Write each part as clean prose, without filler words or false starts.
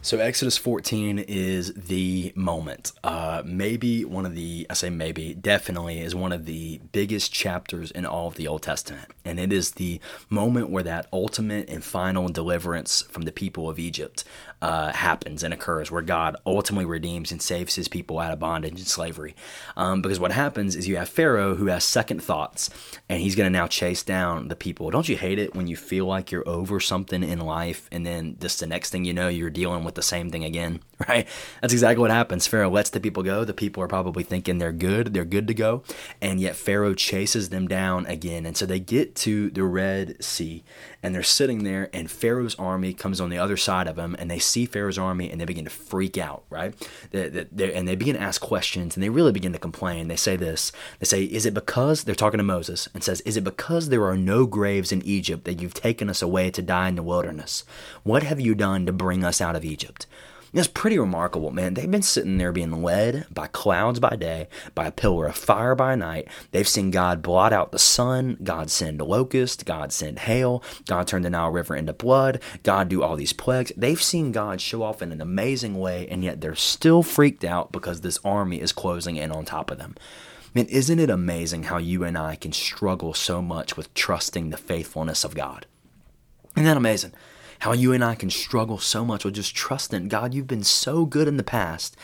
So Exodus 14 is the moment. Definitely is one of the biggest chapters in all of the Old Testament. And it is the moment where that ultimate and final deliverance from the people of Egypt happens and occurs, where God ultimately redeems and saves his people out of bondage and slavery. Because what happens is you have Pharaoh who has second thoughts, and he's going to now chase down the people. Don't you hate it when you feel like you're over something in life, and then just the next thing you know, you're dealing with the same thing again, right? That's exactly what happens. Pharaoh lets the people go. The people are probably thinking they're good to go. And yet Pharaoh chases them down again. And so they get to the Red Sea and they're sitting there, and Pharaoh's army comes on the other side of them, and they see Pharaoh's army and they begin to freak out, right? They begin to ask questions, and they really begin to complain. They say this, they say, is it because, they're talking to Moses and says, is it because there are no graves in Egypt that you've taken us away to die in the wilderness? What have you done to bring us out of Egypt? That's pretty remarkable, man. They've been sitting there being led by clouds by day, by a pillar of fire by night. They've seen God blot out the sun. God send locusts. God send hail. God turn the Nile River into blood. God do all these plagues. They've seen God show off in an amazing way, and yet they're still freaked out because this army is closing in on top of them. Man, isn't it amazing how you and I can struggle so much with trusting the faithfulness of God? Isn't that amazing? How you and I can struggle so much with just trusting God. You've been so good in the past,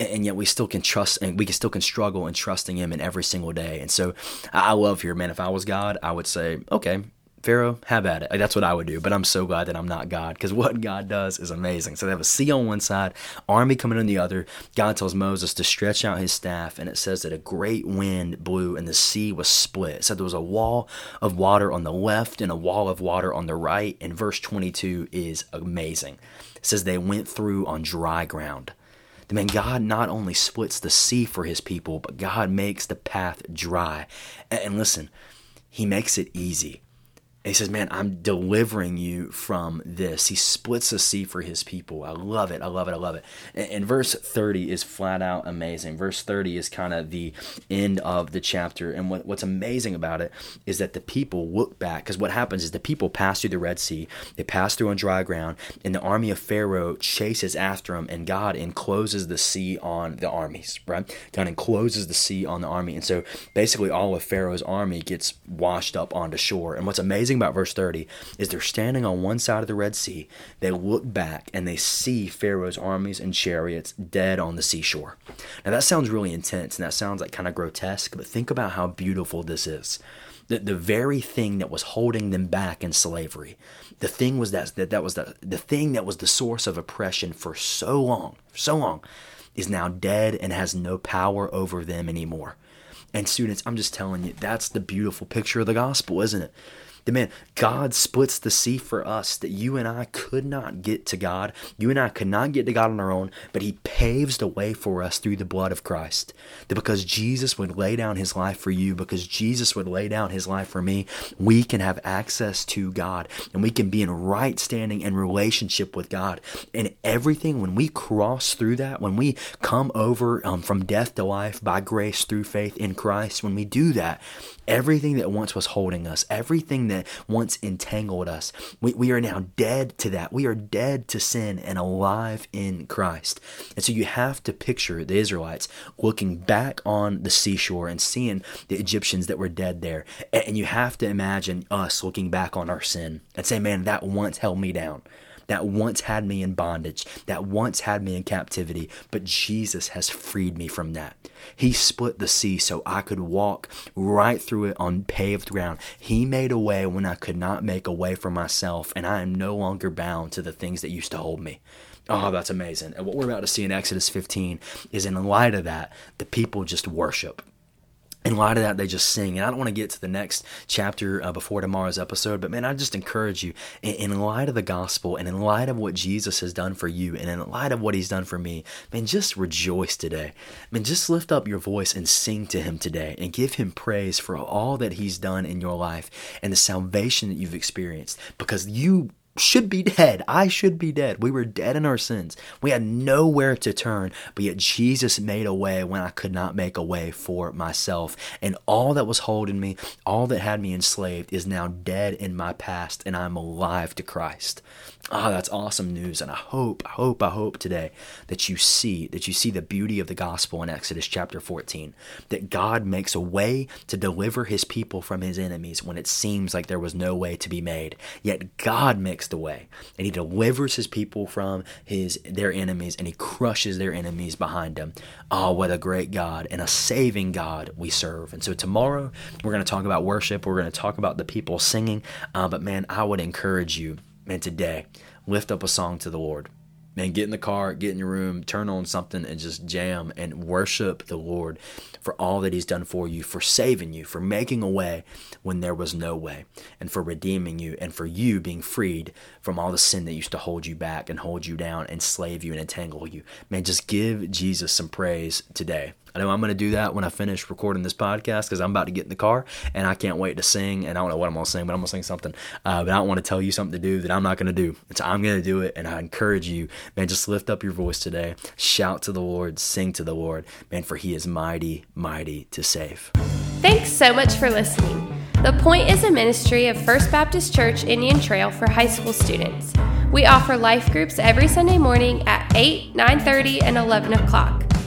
and yet we still can trust, and we still can struggle in trusting Him in every single day. And so I love here, man. If I was God, I would say, okay, Pharaoh, have at it. That's what I would do. But I'm so glad that I'm not God, because what God does is amazing. So they have a sea on one side, army coming on the other. God tells Moses to stretch out his staff, and it says that a great wind blew and the sea was split. It said there was a wall of water on the left and a wall of water on the right. And verse 22 is amazing. It says they went through on dry ground. Man, God not only splits the sea for his people, but God makes the path dry. And listen, he makes it easy. He says, man, I'm delivering you from this. He splits the sea for his people. I love it. I love it. I love it. And verse 30 is flat out amazing. Verse 30 is kind of the end of the chapter. And what's amazing about it is that the people look back, because what happens is the people pass through the Red Sea. They pass through on dry ground, and the army of Pharaoh chases after them, and God encloses the sea on the armies, right? God encloses the sea on the army. And so basically all of Pharaoh's army gets washed up onto shore. And what's amazing about verse 30 is they're standing on one side of the Red Sea. They look back and they see Pharaoh's armies and chariots dead on the seashore. Now that sounds really intense, and that sounds like kind of grotesque, but think about how beautiful this is. The very thing that was holding them back in slavery, the thing was the thing that was the source of oppression for so long, is now dead and has no power over them anymore. And students, I'm just telling you, that's the beautiful picture of the gospel, isn't it? Man, God splits the sea for us, that you and I could not get to God. You and I could not get to God on our own, but he paves the way for us through the blood of Christ. That because Jesus would lay down his life for you, because Jesus would lay down his life for me, we can have access to God, and we can be in right standing and relationship with God. And everything, when we cross through that, when we come over from death to life by grace through faith in Christ, when we do that, everything that once was holding us, everything that once entangled us, we are now dead to that. We are dead to sin and alive in Christ. And so you have to picture the Israelites looking back on the seashore and seeing the Egyptians that were dead there. And you have to imagine us looking back on our sin and say, man, that once held me down. That once had me in bondage, that once had me in captivity, but Jesus has freed me from that. He split the sea so I could walk right through it on paved ground. He made a way when I could not make a way for myself, and I am no longer bound to the things that used to hold me. Oh, that's amazing. And what we're about to see in Exodus 15 is, in light of that, the people just worship. in light of that, they just sing. And I don't want to get to the next chapter before tomorrow's episode, but man, I just encourage you, in light of the gospel and in light of what Jesus has done for you and in light of what he's done for me, man, just rejoice today. Man, just lift up your voice and sing to him today and give him praise for all that he's done in your life and the salvation that you've experienced, because you should be dead. I should be dead. We were dead in our sins. We had nowhere to turn, but yet Jesus made a way when I could not make a way for myself. And all that was holding me, all that had me enslaved, is now dead in my past, and I'm alive to Christ. Ah, that's awesome news. And I hope today that you see the beauty of the gospel in Exodus chapter 14, that God makes a way to deliver his people from his enemies when it seems like there was no way to be made. Yet God makes the way, and he delivers his people from their enemies, and he crushes their enemies behind him. Ah, what a great God and a saving God we serve. And so tomorrow we're going to talk about worship. We're going to talk about the people singing. But man, I would encourage you, man, today, lift up a song to the Lord. Man, get in the car, get in your room, turn on something and just jam and worship the Lord for all that he's done for you, for saving you, for making a way when there was no way, and for redeeming you, and for you being freed from all the sin that used to hold you back and hold you down, enslave you and entangle you. Man, just give Jesus some praise today. I know I'm going to do that when I finish recording this podcast, because I'm about to get in the car and I can't wait to sing. And I don't know what I'm going to sing, but I'm going to sing something. But I don't want to tell you something to do that I'm not going to do. And so I'm going to do it. And I encourage you, man, just lift up your voice today. Shout to the Lord. Sing to the Lord. Man, for he is mighty, mighty to save. Thanks so much for listening. The Point is a ministry of First Baptist Church Indian Trail for high school students. We offer life groups every Sunday morning at 8, 9:30, and 11 o'clock.